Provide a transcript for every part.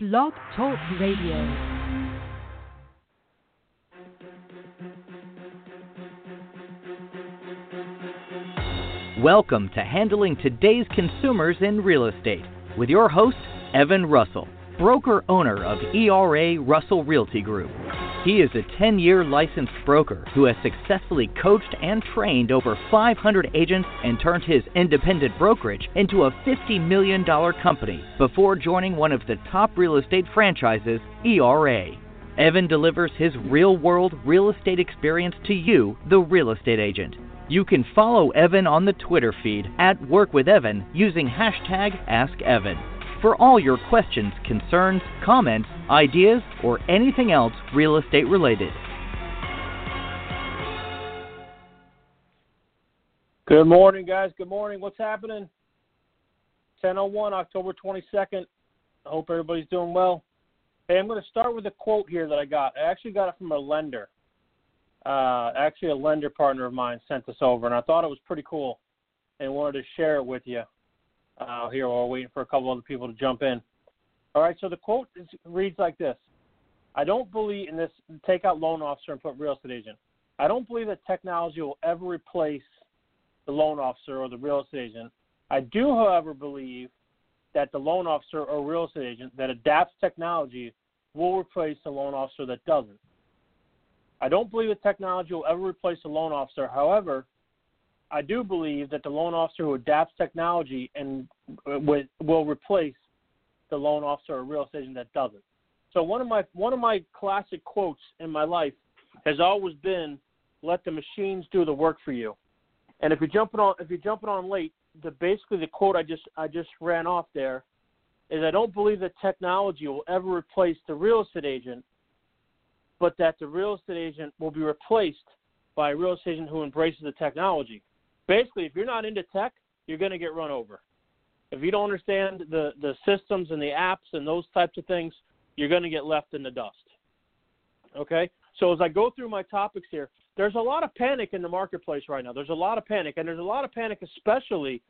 Blog Talk Radio. Welcome to Handling Today's Consumers in Real Estate with your host, Evan Russell, broker-owner of ERA Russell Realty Group. He is a 10-year licensed broker who has successfully coached and trained over 500 agents and turned his independent brokerage into a $50 million company before joining one of the top real estate franchises, ERA. Evan delivers his real-world real estate experience to you, the real estate agent. You can follow Evan on the Twitter feed at WorkWithEvan using hashtag AskEvan for all your questions, concerns, comments, ideas, or anything else real estate related. Good morning, guys. Good morning. What's happening? 10:01, October 22nd. I hope everybody's doing well. Hey, I'm going to start with a quote here that I got. I actually got it from a lender. Actually, a lender partner of mine sent this over, and I thought it was pretty cool and wanted to share it with you here while we're waiting for a couple other people to jump in. All right, so the quote reads like this. I don't believe in this, take out loan officer and put real estate agent. I don't believe that technology will ever replace the loan officer or the real estate agent. I do, however, believe that the loan officer or real estate agent that adapts technology will replace the loan officer that doesn't. I don't believe that technology will ever replace a loan officer. However, I do believe that the loan officer who adapts technology and will replace the loan officer or real estate agent that doesn't. So one of my classic quotes in my life has always been, "Let the machines do the work for you." And if you're jumping on late, basically the quote I just ran off there is, "I don't believe that technology will ever replace the real estate agent, but that the real estate agent will be replaced by a real estate agent who embraces the technology." Basically, if you're not into tech, you're going to get run over. If you don't understand the systems and the apps and those types of things, you're going to get left in the dust. Okay? So as I go through my topics here, there's a lot of panic in the marketplace right now. There's a lot of panic, and there's a lot of panic especially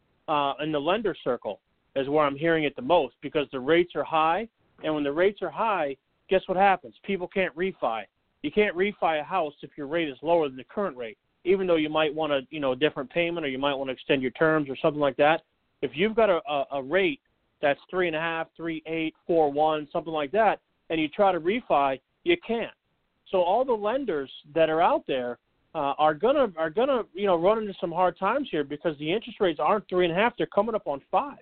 in the lender circle is where I'm hearing it the most, because the rates are high, and when the rates are high, guess what happens? People can't refi. You can't refi a house if your rate is lower than the current rate, even though you might want a different payment, or you might want to extend your terms or something like that. If you've got a rate that's 3.5, 3.8, 4.1, something like that, and you try to refi, you can't. So all the lenders that are out there are gonna run into some hard times here, because the interest rates aren't 3.5; they're coming up on 5.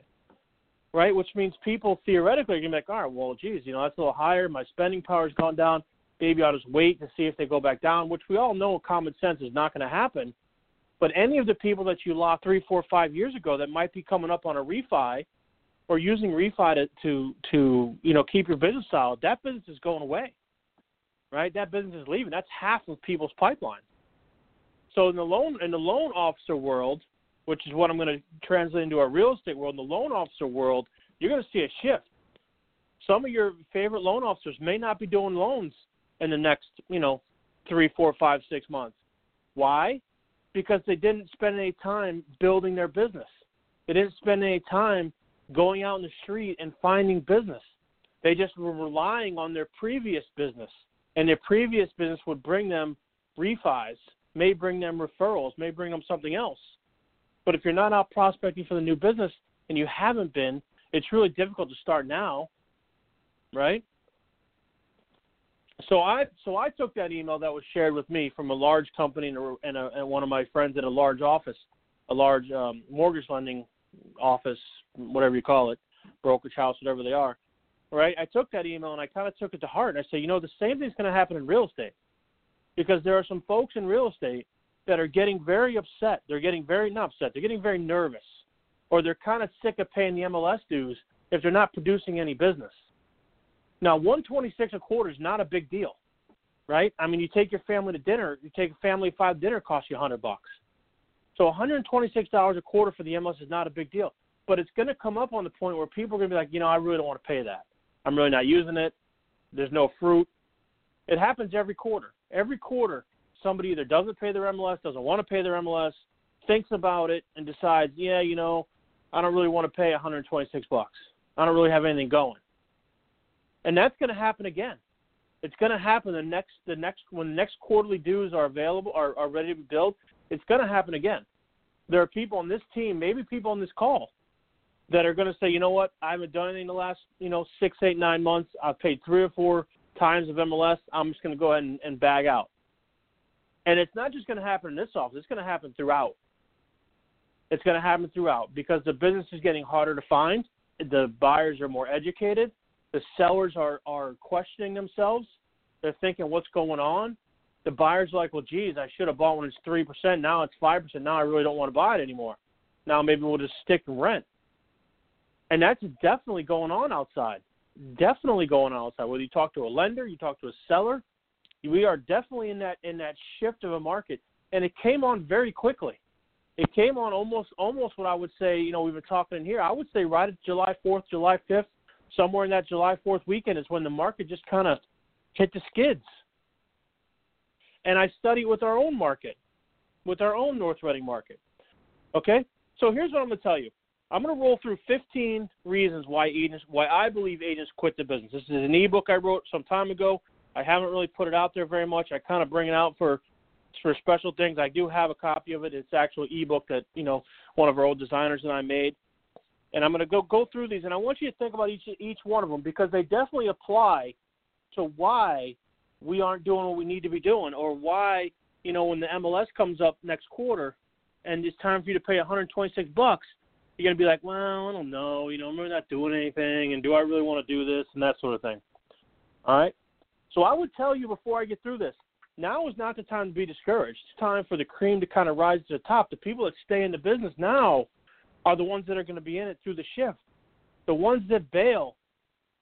Right, which means people theoretically are going to be like, all right, well, geez, that's a little higher. My spending power's gone down. Maybe I'll just wait to see if they go back down, which we all know common sense is not going to happen. But any of the people that you locked 3, 4, 5 years ago that might be coming up on a refi or using refi to keep your business solid, that business is going away, right? That business is leaving. That's half of people's pipeline. So in the loan officer world, which is what I'm going to translate into our real estate world, in the loan officer world, you're going to see a shift. Some of your favorite loan officers may not be doing loans in the next, 3, 4, 5, 6 months. Why? Because they didn't spend any time building their business. They didn't spend any time going out in the street and finding business. They just were relying on their previous business, and their previous business would bring them refis, may bring them referrals, may bring them something else. But if you're not out prospecting for the new business, and you haven't been, it's really difficult to start now, right? So I took that email that was shared with me from a large company and one of my friends at a large office, a large mortgage lending office, whatever you call it, brokerage house, whatever they are, right? I took that email and I kind of took it to heart, and I said, the same thing's going to happen in real estate, because there are some folks in real estate that are getting very upset. They're getting very, not upset, they're getting very nervous, or they're kind of sick of paying the MLS dues if they're not producing any business. Now, $126 a quarter is not a big deal, right? I mean, you take your family to dinner, you take a family of 5 dinner, costs you $100. So $126 a quarter for the MLS is not a big deal, but it's going to come up on the point where people are going to be like, I really don't want to pay that. I'm really not using it. There's no fruit. It happens every quarter. Every quarter, somebody either doesn't pay their MLS, doesn't want to pay their MLS, thinks about it, and decides, I don't really want to pay $126. I don't really have anything going. And that's going to happen again. It's going to happen the next when the next quarterly dues are available, are ready to be billed. It's going to happen again. There are people on this team, maybe people on this call, that are going to say, you know what, I haven't done anything in the last 6, 8, 9 months. I've paid 3 or 4 times of MLS. I'm just going to go ahead and bag out. And it's not just going to happen in this office. It's going to happen throughout. It's going to happen throughout because the business is getting harder to find. The buyers are more educated. The sellers are questioning themselves. They're thinking, what's going on? The buyers are like, well, geez, I should have bought when it's 3%. Now it's 5%. Now I really don't want to buy it anymore. Now maybe we'll just stick and rent. And that's definitely going on outside. Definitely going on outside. Whether you talk to a lender, you talk to a seller, we are definitely in that shift of a market. And it came on very quickly. It came on almost what I would say, we've been talking in here. I would say right at July 4th, July 5th, somewhere in that July 4th weekend is when the market just kind of hit the skids. And I study with our own market, with our own North Reading market. Okay? So here's what I'm going to tell you. I'm going to roll through 15 reasons why I believe agents quit the business. This is an ebook I wrote some time ago. I haven't really put it out there very much. I kind of bring it out for special things. I do have a copy of it. It's an actual ebook that, one of our old designers and I made. And I'm going to go through these, and I want you to think about each one of them because they definitely apply to why we aren't doing what we need to be doing or why, when the MLS comes up next quarter and it's time for you to pay $126, you're going to be like, well, I don't know, I'm really not doing anything, and do I really want to do this and that sort of thing. All right? So I would tell you before I get through this, now is not the time to be discouraged. It's time for the cream to kind of rise to the top. The people that stay in the business now are the ones that are going to be in it through the shift. The ones that bail,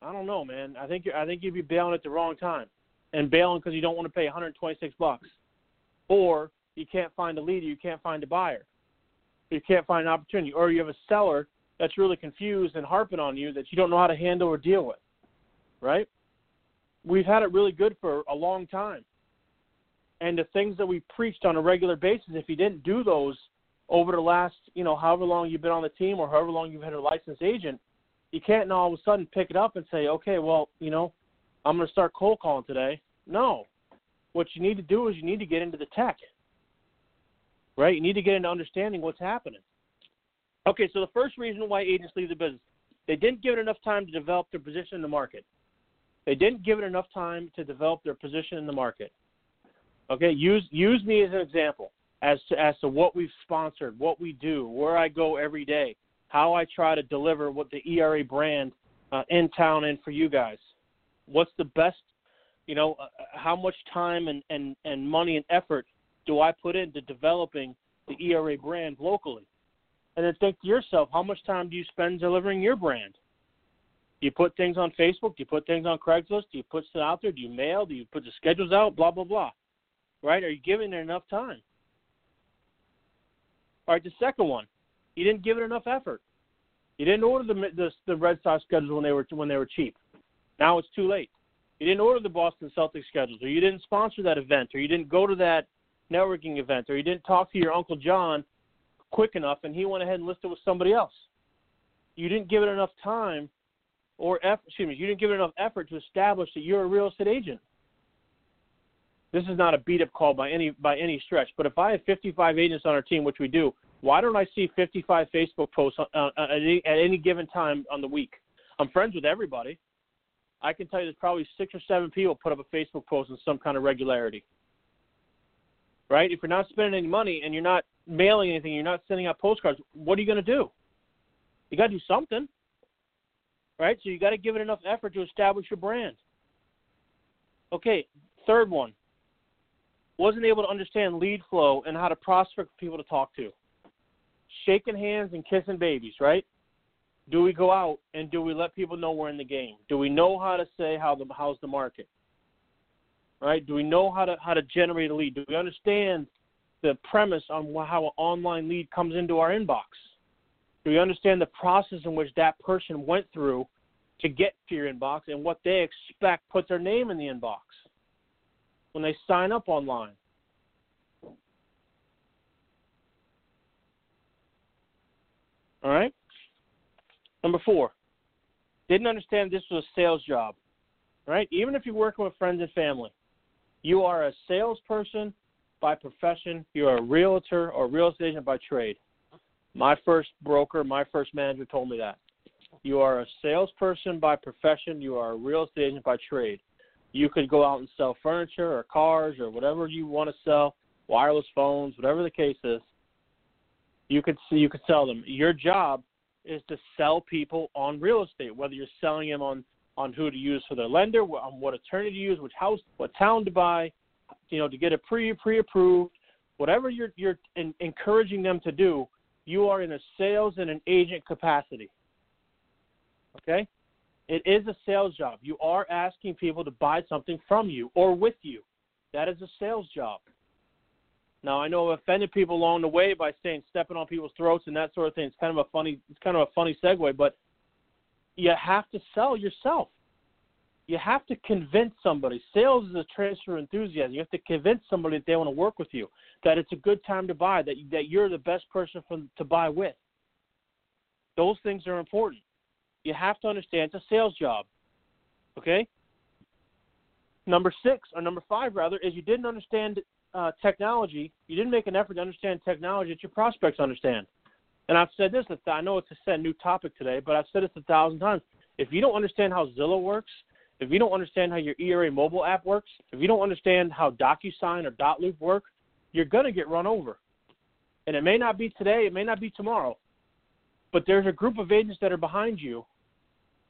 I don't know, man. I think you'd be bailing at the wrong time and bailing because you don't want to pay $126 or you can't find a lead, you can't find a buyer, you can't find an opportunity, or you have a seller that's really confused and harping on you that you don't know how to handle or deal with, right? We've had it really good for a long time. And the things that we preached on a regular basis, if you didn't do those over the last, however long you've been on the team or however long you've had a licensed agent, you can't now all of a sudden pick it up and say, okay, well, I'm going to start cold calling today. No. What you need to do is you need to get into the tech, right? You need to get into understanding what's happening. Okay, so the first reason why agents leave the business, they didn't give it enough time to develop their position in the market. They didn't give it enough time to develop their position in the market. Okay, use me as an example as to what we've sponsored, what we do, where I go every day, how I try to deliver what the ERA brand in town and for you guys. What's the best, how much time and money and effort do I put into developing the ERA brand locally? And then think to yourself, how much time do you spend delivering your brand? Do you put things on Facebook? Do you put things on Craigslist? Do you put stuff out there? Do you mail? Do you put the schedules out? Blah, blah, blah. Right? Are you giving it enough time? All right, the second one, you didn't give it enough effort. You didn't order the Red Sox schedules when they were cheap. Now it's too late. You didn't order the Boston Celtics schedules, or you didn't sponsor that event, or you didn't go to that networking event, or you didn't talk to your Uncle John quick enough, and he went ahead and listed with somebody else. You didn't give it enough time you didn't give it enough effort to establish that you're a real estate agent. This is not a beat-up call by any stretch, but if I have 55 agents on our team, which we do, why don't I see 55 Facebook posts at any given time on the week? I'm friends with everybody. I can tell you there's probably 6 or 7 people put up a Facebook post in some kind of regularity, right? If you're not spending any money and you're not mailing anything, you're not sending out postcards, what are you going to do? You got to do something, right? So you got to give it enough effort to establish your brand. Okay, third one. Wasn't able to understand lead flow and how to prospect people to talk to. Shaking hands and kissing babies, right? Do we go out and do we let people know we're in the game? Do we know how to say how's the market? Right? Do we know how to generate a lead? Do we understand the premise on how an online lead comes into our inbox? Do we understand the process in which that person went through to get to your inbox and what they expect puts their name in the inbox when they sign up online? All right? Number 4, didn't understand this was a sales job. right? Even if you're working with friends and family, you are a salesperson by profession. You're a realtor or real estate agent by trade. My first broker, my first manager told me that. You are a salesperson by profession. You are a real estate agent by trade. You could go out and sell furniture or cars or whatever you want to sell, wireless phones, whatever the case is. You could sell them. Your job is to sell people on real estate, whether you're selling them on who to use for their lender, on what attorney to use, which house, what town to buy, you know, to get a pre-approved, whatever you're encouraging them to do. You are in a sales and an agent capacity, okay? It is a sales job. You are asking people to buy something from you or with you. That is a sales job. Now, I know I've offended people along the way by saying stepping on people's throats and that sort of thing. It's kind of a funny segue, but you have to sell yourself. You have to convince somebody. Sales is a transfer of enthusiasm. You have to convince somebody that they want to work with you, that it's a good time to buy, that you're the best person to buy with. Those things are important. You have to understand it's a sales job, okay? Number 5, is you didn't understand technology. You didn't make an effort to understand technology that your prospects understand. And I've said this, I know it's a new topic today, but I've said this 1,000 times. If you don't understand how Zillow works, if you don't understand how your ERA mobile app works, if you don't understand how DocuSign or DotLoop work, you're going to get run over. And it may not be today, it may not be tomorrow, but there's a group of agents that are behind you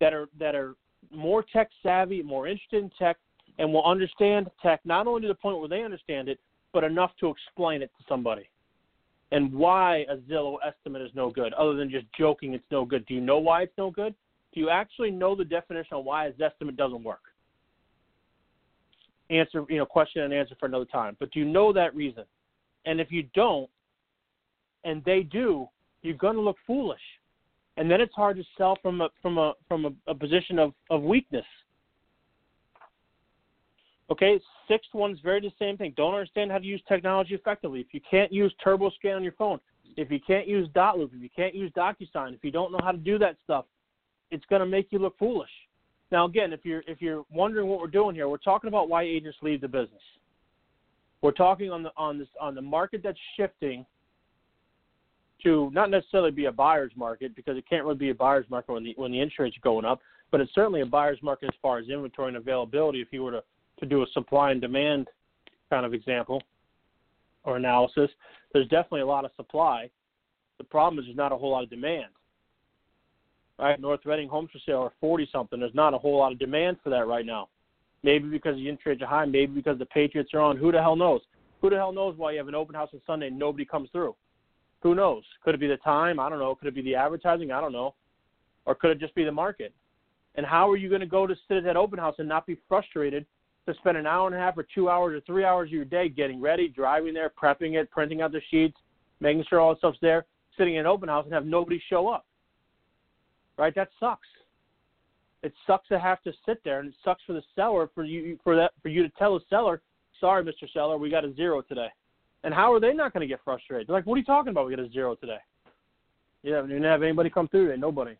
that are more tech savvy, more interested in tech, and will understand tech not only to the point where they understand it, but enough to explain it to somebody. And why a Zillow estimate is no good, other than just joking it's no good. Do you know why it's no good? Do you actually know the definition of why a Zestimate doesn't work? Question and answer for another time. But do you know that reason? And if you don't, and they do, you're going to look foolish. And then it's hard to sell from a position of weakness. Okay, 6th one's very the same thing. Don't understand how to use technology effectively. If you can't use TurboScan on your phone, if you can't use DotLoop, if you can't use DocuSign, if you don't know how to do that stuff, it's going to make you look foolish. Now, again, if you're wondering what we're doing here, we're talking about why agents leave the business. We're talking on the market that's shifting to not necessarily be a buyer's market, because it can't really be a buyer's market when the interest rates are going up, but it's certainly a buyer's market as far as inventory and availability. If you were to do a supply and demand kind of example or analysis, there's definitely a lot of supply. The problem is there's not a whole lot of demand. Right? North Reading homes for sale are 40-something. There's not a whole lot of demand for that right now. Maybe because the interest rates are high. Maybe because the Patriots are on. Who the hell knows? Who the hell knows why you have an open house on Sunday and nobody comes through? Who knows? Could it be the time? I don't know. Could it be the advertising? I don't know. Or could it just be the market? And how are you going to go to sit at that open house and not be frustrated to spend an hour and a half or 2 hours or 3 hours of your day getting ready, driving there, prepping it, printing out the sheets, making sure all the stuff's there, sitting in an open house and have nobody show up? Right? That sucks. It sucks to have to sit there, and it sucks for the seller for you to tell the seller, sorry, Mr. Seller, we got a zero today. And how are they not going to get frustrated? They're like, what are you talking about? We got a zero today. You haven't even have anybody come through today. Nobody.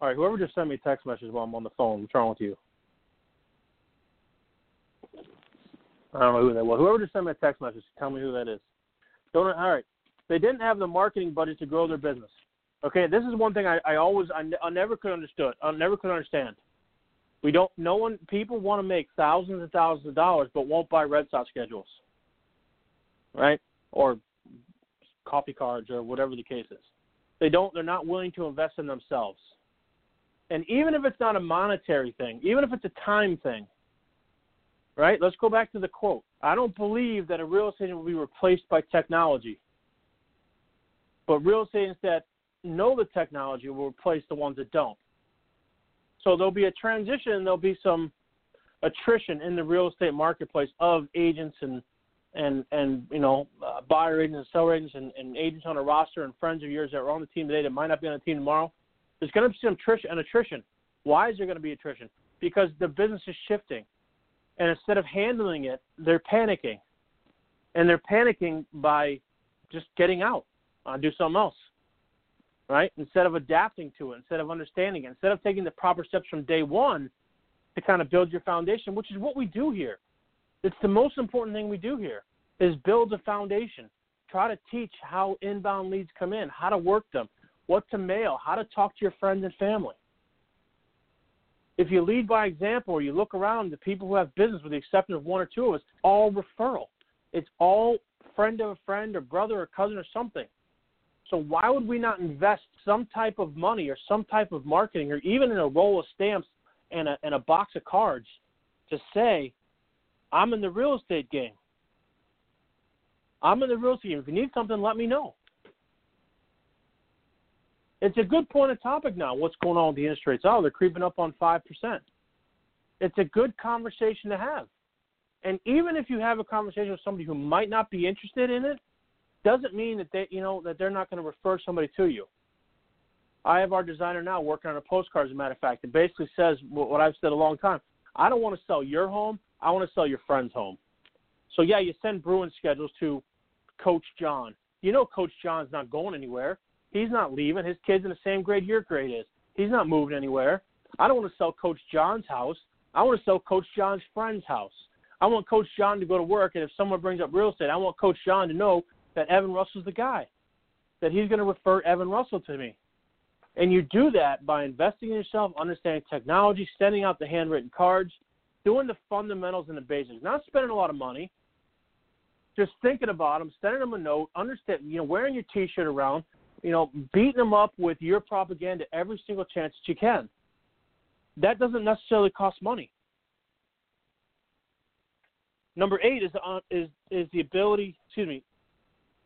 All right, whoever just sent me a text message while I'm on the phone, what's wrong with you? I don't know who that was. Whoever just sent me a text message, tell me who that is. All right. They didn't have the marketing budget to grow their business. Okay, this is one thing I never could understood. I never could understand. People want to make thousands and thousands of dollars, but won't buy Red Sox schedules, right? Or coffee cards, or whatever the case is. They're not willing to invest in themselves. And even if it's not a monetary thing, even if it's a time thing, right? Let's go back to the quote. I don't believe that a real estate agent will be replaced by technology. But real estate agents that know the technology will replace the ones that don't. So there'll be a transition, and there'll be some attrition in the real estate marketplace of agents and buyer agents and seller agents and agents on a roster and friends of yours that are on the team today that might not be on the team tomorrow. There's going to be some attrition. Why is there going to be attrition? Because the business is shifting. And instead of handling it, they're panicking. And they're panicking by just getting out. Do something else. right? Instead of adapting to it, instead of understanding it, instead of taking the proper steps from day one to kind of build your foundation, which is what we do here. It's the most important thing we do here is build a foundation. Try to teach how inbound leads come in, how to work them, what to mail, how to talk to your friends and family. If you lead by example or you look around, the people who have business, with the exception of one or two of us, all referral. It's all friend of a friend or brother or cousin or something. So why would we not invest some type of money or some type of marketing or even in a roll of stamps and a box of cards to say, I'm in the real estate game. I'm in the real estate game. If you need something, let me know. It's a good point of topic now. What's going on with the interest rates? Oh, they're creeping up on 5%. It's a good conversation to have. And even if you have a conversation with somebody who might not be interested in it, doesn't mean that they're not going to refer somebody to you. I have our designer now working on a postcard, as a matter of fact. It basically says what I've said a long time. I don't want to sell your home. I want to sell your friend's home. So, yeah, you send Bruin schedules to Coach John. You know Coach John's not going anywhere. He's not leaving. His kid's in the same grade your grade is. He's not moving anywhere. I don't want to sell Coach John's house. I want to sell Coach John's friend's house. I want Coach John to go to work, and if someone brings up real estate, I want Coach John to know that Evan Russell's the guy, that he's going to refer Evan Russell to me. And you do that by investing in yourself, understanding technology, sending out the handwritten cards, doing the fundamentals and the basics, not spending a lot of money, just thinking about them, sending them a note, understand, wearing your T-shirt around, beating them up with your propaganda every single chance that you can. That doesn't necessarily cost money. Number 8 is the ability,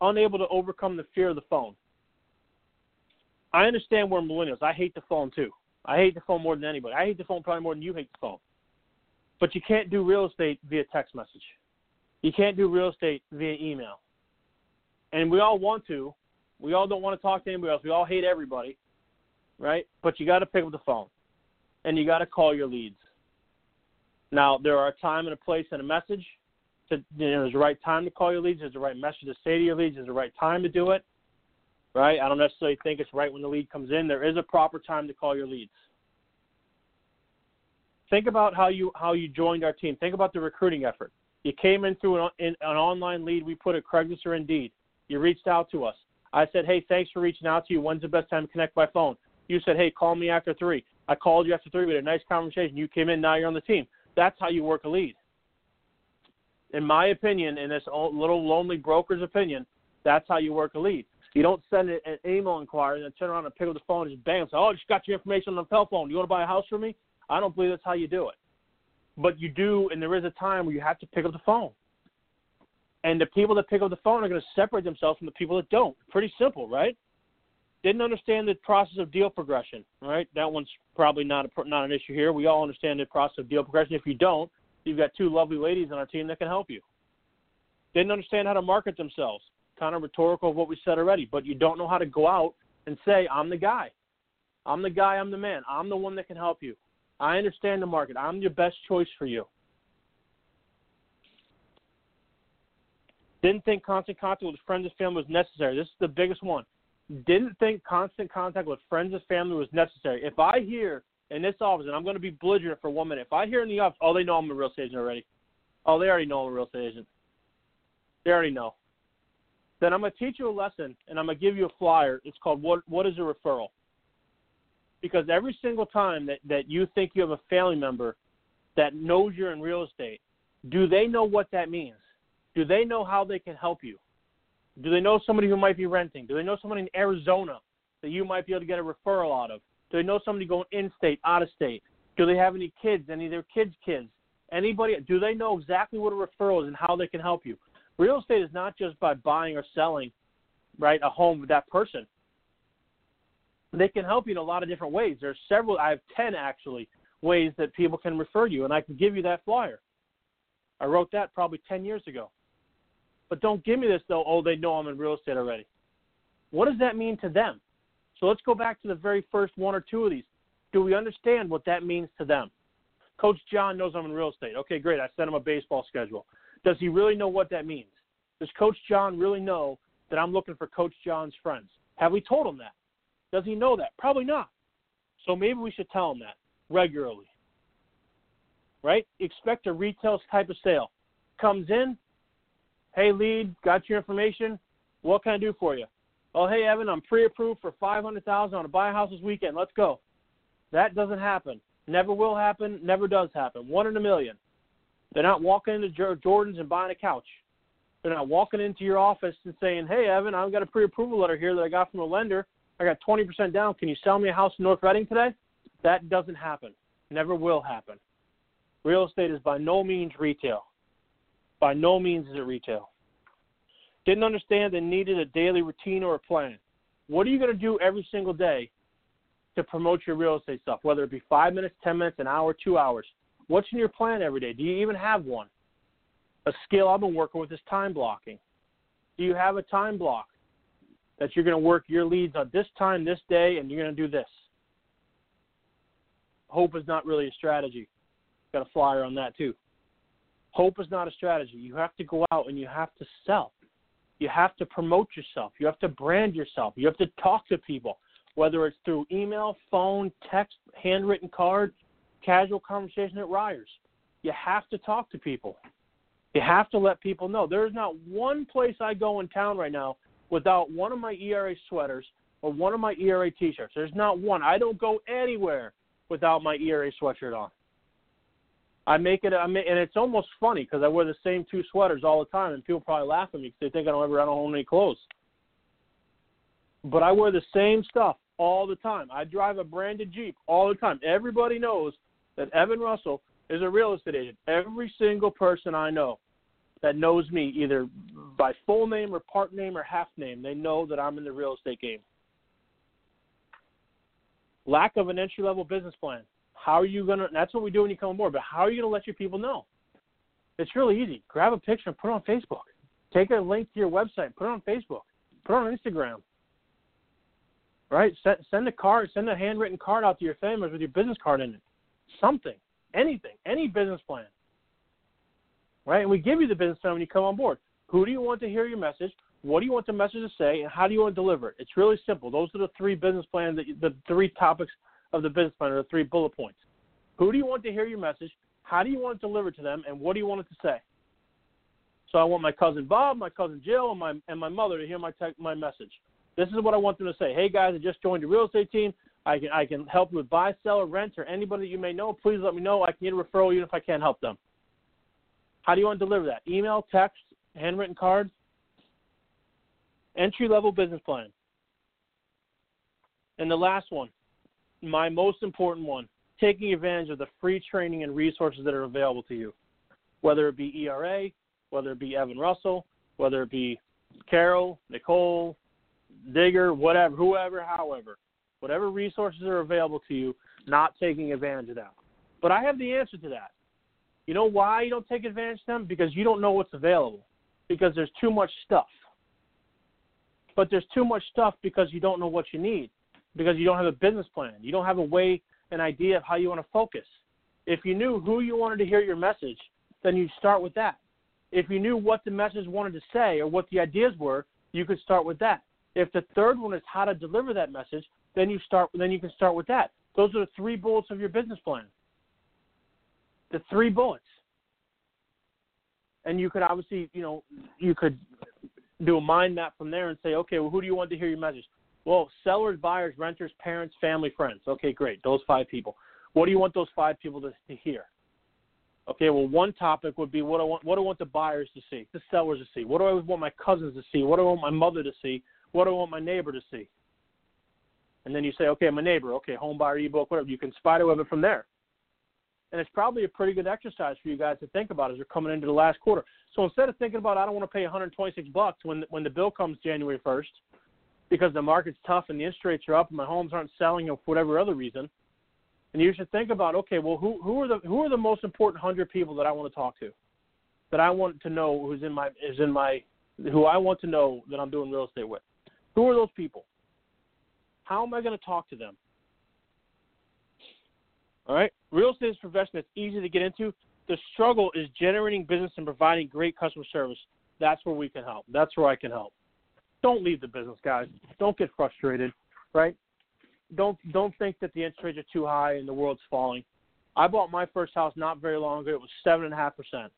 unable to overcome the fear of the phone. I understand we're millennials. I hate the phone too. I hate the phone more than anybody. I hate the phone probably more than you hate the phone. But you can't do real estate via text message. You can't do real estate via email. And we all want to. We all don't want to talk to anybody else. We all hate everybody, right? But you got to pick up the phone, and you got to call your leads. Now, there are a time and a place and a message. There's the right time to call your leads. There's the right message to say to your leads. There's the right time to do it, right? I don't necessarily think it's right when the lead comes in. There is a proper time to call your leads. Think about how you joined our team. Think about the recruiting effort. You came in through an online lead we put at Craigslist or Indeed. You reached out to us. I said, hey, thanks for reaching out to you. When's the best time to connect by phone? You said, hey, call me after 3. I called you after 3. We had a nice conversation. You came in. Now you're on the team. That's how you work a lead. In my opinion, in this little lonely broker's opinion, that's how you work a lead. You don't send an email inquiry and then turn around and pick up the phone and just bam. Say, oh, I just got your information on the telephone. You want to buy a house from me? I don't believe that's how you do it. But you do, and there is a time where you have to pick up the phone. And the people that pick up the phone are going to separate themselves from the people that don't. Pretty simple, right? Didn't understand the process of deal progression, right? That one's probably not an issue here. We all understand the process of deal progression. If you don't, you've got 2 lovely ladies on our team that can help you. Didn't understand how to market themselves. Kind of rhetorical of what we said already, but you don't know how to go out and say, I'm the guy. I'm the guy, I'm the man. I'm the one that can help you. I understand the market. I'm your best choice for you. Didn't think constant contact with friends and family was necessary. This is the biggest one. Didn't think constant contact with friends and family was necessary. If I hear in this office, and I'm going to be belligerent for 1 minute, if I hear in the office, oh, they know I'm a real estate agent already. Oh, they already know I'm a real estate agent. They already know. Then I'm going to teach you a lesson, and I'm going to give you a flyer. It's called What is a Referral? Because every single time that you think you have a family member that knows you're in real estate, do they know what that means? Do they know how they can help you? Do they know somebody who might be renting? Do they know somebody in Arizona that you might be able to get a referral out of? Do they know somebody going in-state, out-of-state? Do they have any kids, any of their kids' kids? Anybody? Do they know exactly what a referral is and how they can help you? Real estate is not just by buying or selling, right, a home with that person. They can help you in a lot of different ways. There's several, I have 10 actually, ways that people can refer you, and I can give you that flyer. I wrote that probably 10 years ago. But don't give me this, though, oh, they know I'm in real estate already. What does that mean to them? So let's go back to the very first 1 or 2 of these. Do we understand what that means to them? Coach John knows I'm in real estate. Okay, great. I sent him a baseball schedule. Does he really know what that means? Does Coach John really know that I'm looking for Coach John's friends? Have we told him that? Does he know that? Probably not. So maybe we should tell him that regularly, right? Expect a retail type of sale. Comes in, hey, lead, got your information. What can I do for you? Oh, hey, Evan, I'm pre-approved for $500,000. I want to buy a house this weekend. Let's go. That doesn't happen. Never will happen. Never does happen. One in a million. They're not walking into Jordan's and buying a couch. They're not walking into your office and saying, hey, Evan, I've got a pre-approval letter here that I got from a lender. I got 20% down. Can you sell me a house in North Reading today? That doesn't happen. Never will happen. Real estate is by no means retail. By no means is it retail. Didn't understand they needed a daily routine or a plan. What are you going to do every single day to promote your real estate stuff, whether it be 5 minutes, 10 minutes, an hour, 2 hours? What's in your plan every day? Do you even have one? A skill I've been working with is time blocking. Do you have a time block that you're going to work your leads on this time, this day, and you're going to do this? Hope is not really a strategy. Got a flyer on that too. Hope is not a strategy. You have to go out and you have to sell. You have to promote yourself. You have to brand yourself. You have to talk to people, whether it's through email, phone, text, handwritten card, casual conversation at Ryers. You have to talk to people. You have to let people know. There is not one place I go in town right now without one of my ERA sweaters or one of my ERA T-shirts. There's not one. I don't go anywhere without my ERA sweatshirt on. I make it, and it's almost funny because I wear the same two sweaters all the time, and people probably laugh at me because they think I don't own any clothes. But I wear the same stuff all the time. I drive a branded Jeep all the time. Everybody knows that Evan Russell is a real estate agent. Every single person I know that knows me, either by full name or part name or half name, they know that I'm in the real estate game. Lack of an entry-level business plan. How are you going to – that's what we do when you come on board, but how are you going to let your people know? It's really easy. Grab a picture and put it on Facebook. Take a link to your website, put it on Facebook, put it on Instagram, right? Send a handwritten card out to your families with your business card in it. Something, anything, any business plan, right? And we give you the business plan when you come on board. Who do you want to hear your message? What do you want the message to say, and how do you want to deliver it? It's really simple. Those are the three business plans, the three topics of the business plan, or the three bullet points. Who do you want to hear your message? How do you want it delivered to them? And what do you want it to say? So I want my cousin Bob, my cousin Jill, and my mother to hear my message. This is what I want them to say. Hey, guys, I just joined the real estate team. I can help you with buy, sell, or rent, or anybody that you may know. Please let me know. I can get a referral even if I can't help them. How do you want to deliver that? Email, text, handwritten card, entry-level business plan. And the last one, my most important one, taking advantage of the free training and resources that are available to you, whether it be ERA, whether it be Evan Russell, whether it be Carol, Nicole, Digger, whatever, whoever, however, whatever resources are available to you, not taking advantage of that. But I have the answer to that. You know why you don't take advantage of them? Because you don't know what's available, because there's too much stuff. But there's too much stuff because you don't know what you need. Because you don't have a business plan. You don't have an idea of how you want to focus. If you knew who you wanted to hear your message, then you'd start with that. If you knew what the message wanted to say or what the ideas were, you could start with that. If the third one is how to deliver that message, then you can start with that. Those are the three bullets of your business plan. The three bullets. And you could obviously, you could do a mind map from there and say, okay, well, who do you want to hear your message? Well, sellers, buyers, renters, parents, family, friends. Okay, great. Those five people. What do you want those five people to hear? Okay, well, one topic would be what do I want the buyers to see, the sellers to see? What do I want my cousins to see? What do I want my mother to see? What do I want my neighbor to see? And then you say, okay, my neighbor, okay, home buyer, ebook, whatever. You can spiderweb it from there. And it's probably a pretty good exercise for you guys to think about as you're coming into the last quarter. So instead of thinking about I don't want to pay $126 when the bill comes January 1st, because the market's tough and the interest rates are up and my homes aren't selling for whatever other reason. And you should think about, okay, well, who are the most important 100 people that I want to talk to, that I want to know who I want to know that I'm doing real estate with. Who are those people? How am I going to talk to them? All right. Real estate is a profession that's easy to get into. The struggle is generating business and providing great customer service. That's where we can help. That's where I can help. Don't leave the business, guys. Don't get frustrated, right? don't think that the interest rates are too high and the world's falling. I bought my first house not very long ago. It was 7.5%,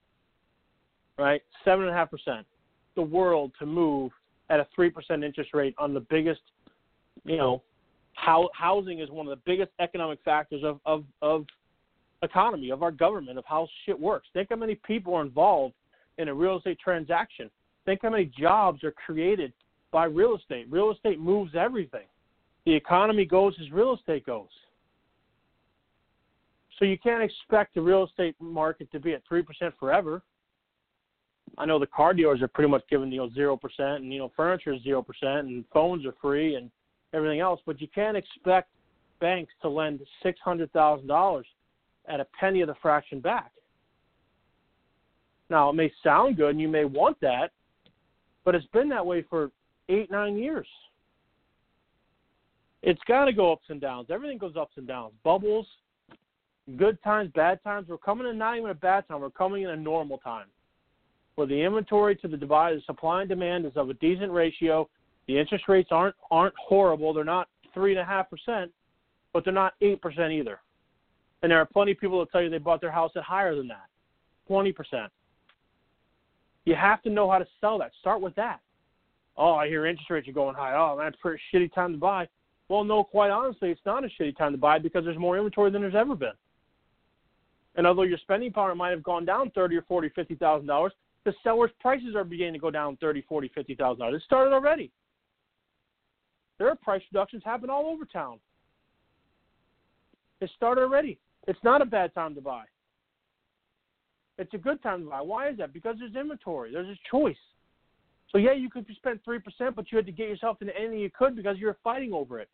right? 7.5%. The world to move at a 3% interest rate on the biggest, you know, housing is one of the biggest economic factors of economy, of our government, of how shit works. Think how many people are involved in a real estate transaction. Think how many jobs are created by real estate. Real estate moves everything. The economy goes as real estate goes. So you can't expect the real estate market to be at 3% forever. I know the car dealers are pretty much giving 0% and, furniture is 0% and phones are free and everything else, but you can't expect banks to lend $600,000 at a penny of the fraction back. Now, it may sound good and you may want that, but it's been that way for 8-9 years. It's got to go ups and downs. Everything goes ups and downs. Bubbles, good times, bad times. We're coming in not even a bad time. We're coming in a normal time where the inventory to the divide, the supply and demand is of a decent ratio. The interest rates aren't horrible. They're not 3.5%, but they're not 8% either. And there are plenty of people that tell you they bought their house at higher than that, 20%. You have to know how to sell that. Start with that. Oh, I hear interest rates are going high. Oh, that's a shitty time to buy. Well, no, quite honestly, it's not a shitty time to buy because there's more inventory than there's ever been. And although your spending power might have gone down $30,000 or $40,000, $50,000, the seller's prices are beginning to go down $30,000, $40,000, $50,000. It started already. There are price reductions happening all over town. It started already. It's not a bad time to buy. It's a good time to buy. Why is that? Because there's inventory. There's a choice. So, yeah, you could spend 3%, but you had to get yourself into anything you could because you were fighting over it.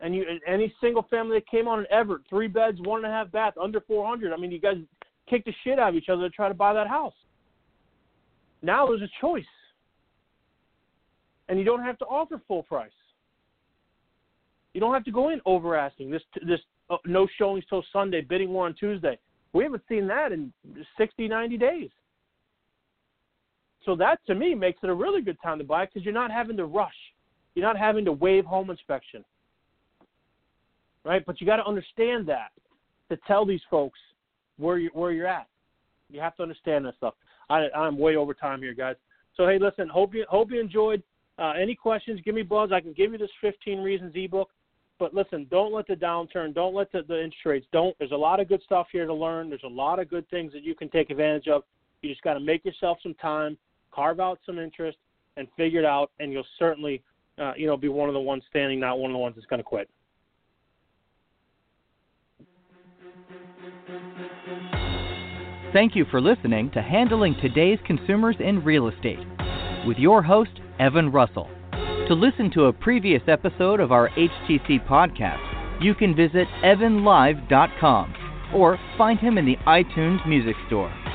And any single family that came on in Everett, 3 beds, 1.5 bath, under 400, I mean, you guys kicked the shit out of each other to try to buy that house. Now there's a choice. And you don't have to offer full price. You don't have to go in over-asking. This no showings till Sunday, bidding war on Tuesday. We haven't seen that in 60, 90 days. So that, to me, makes it a really good time to buy because you're not having to rush. You're not having to waive home inspection, right? But you got to understand that to tell these folks where you're at. You have to understand that stuff. I'm way over time here, guys. So, hey, listen, hope you enjoyed. Any questions, give me buzz. I can give you this 15 Reasons ebook. But listen, don't let the downturn, don't let the interest rates, there's a lot of good stuff here to learn. There's a lot of good things that you can take advantage of. You just got to make yourself some time, carve out some interest, and figure it out, and you'll certainly, be one of the ones standing, not one of the ones that's going to quit. Thank you for listening to Handling Today's Consumers in Real Estate with your host, Evan Russell. To listen to a previous episode of our HTC podcast, you can visit EvanLive.com or find him in the iTunes Music Store.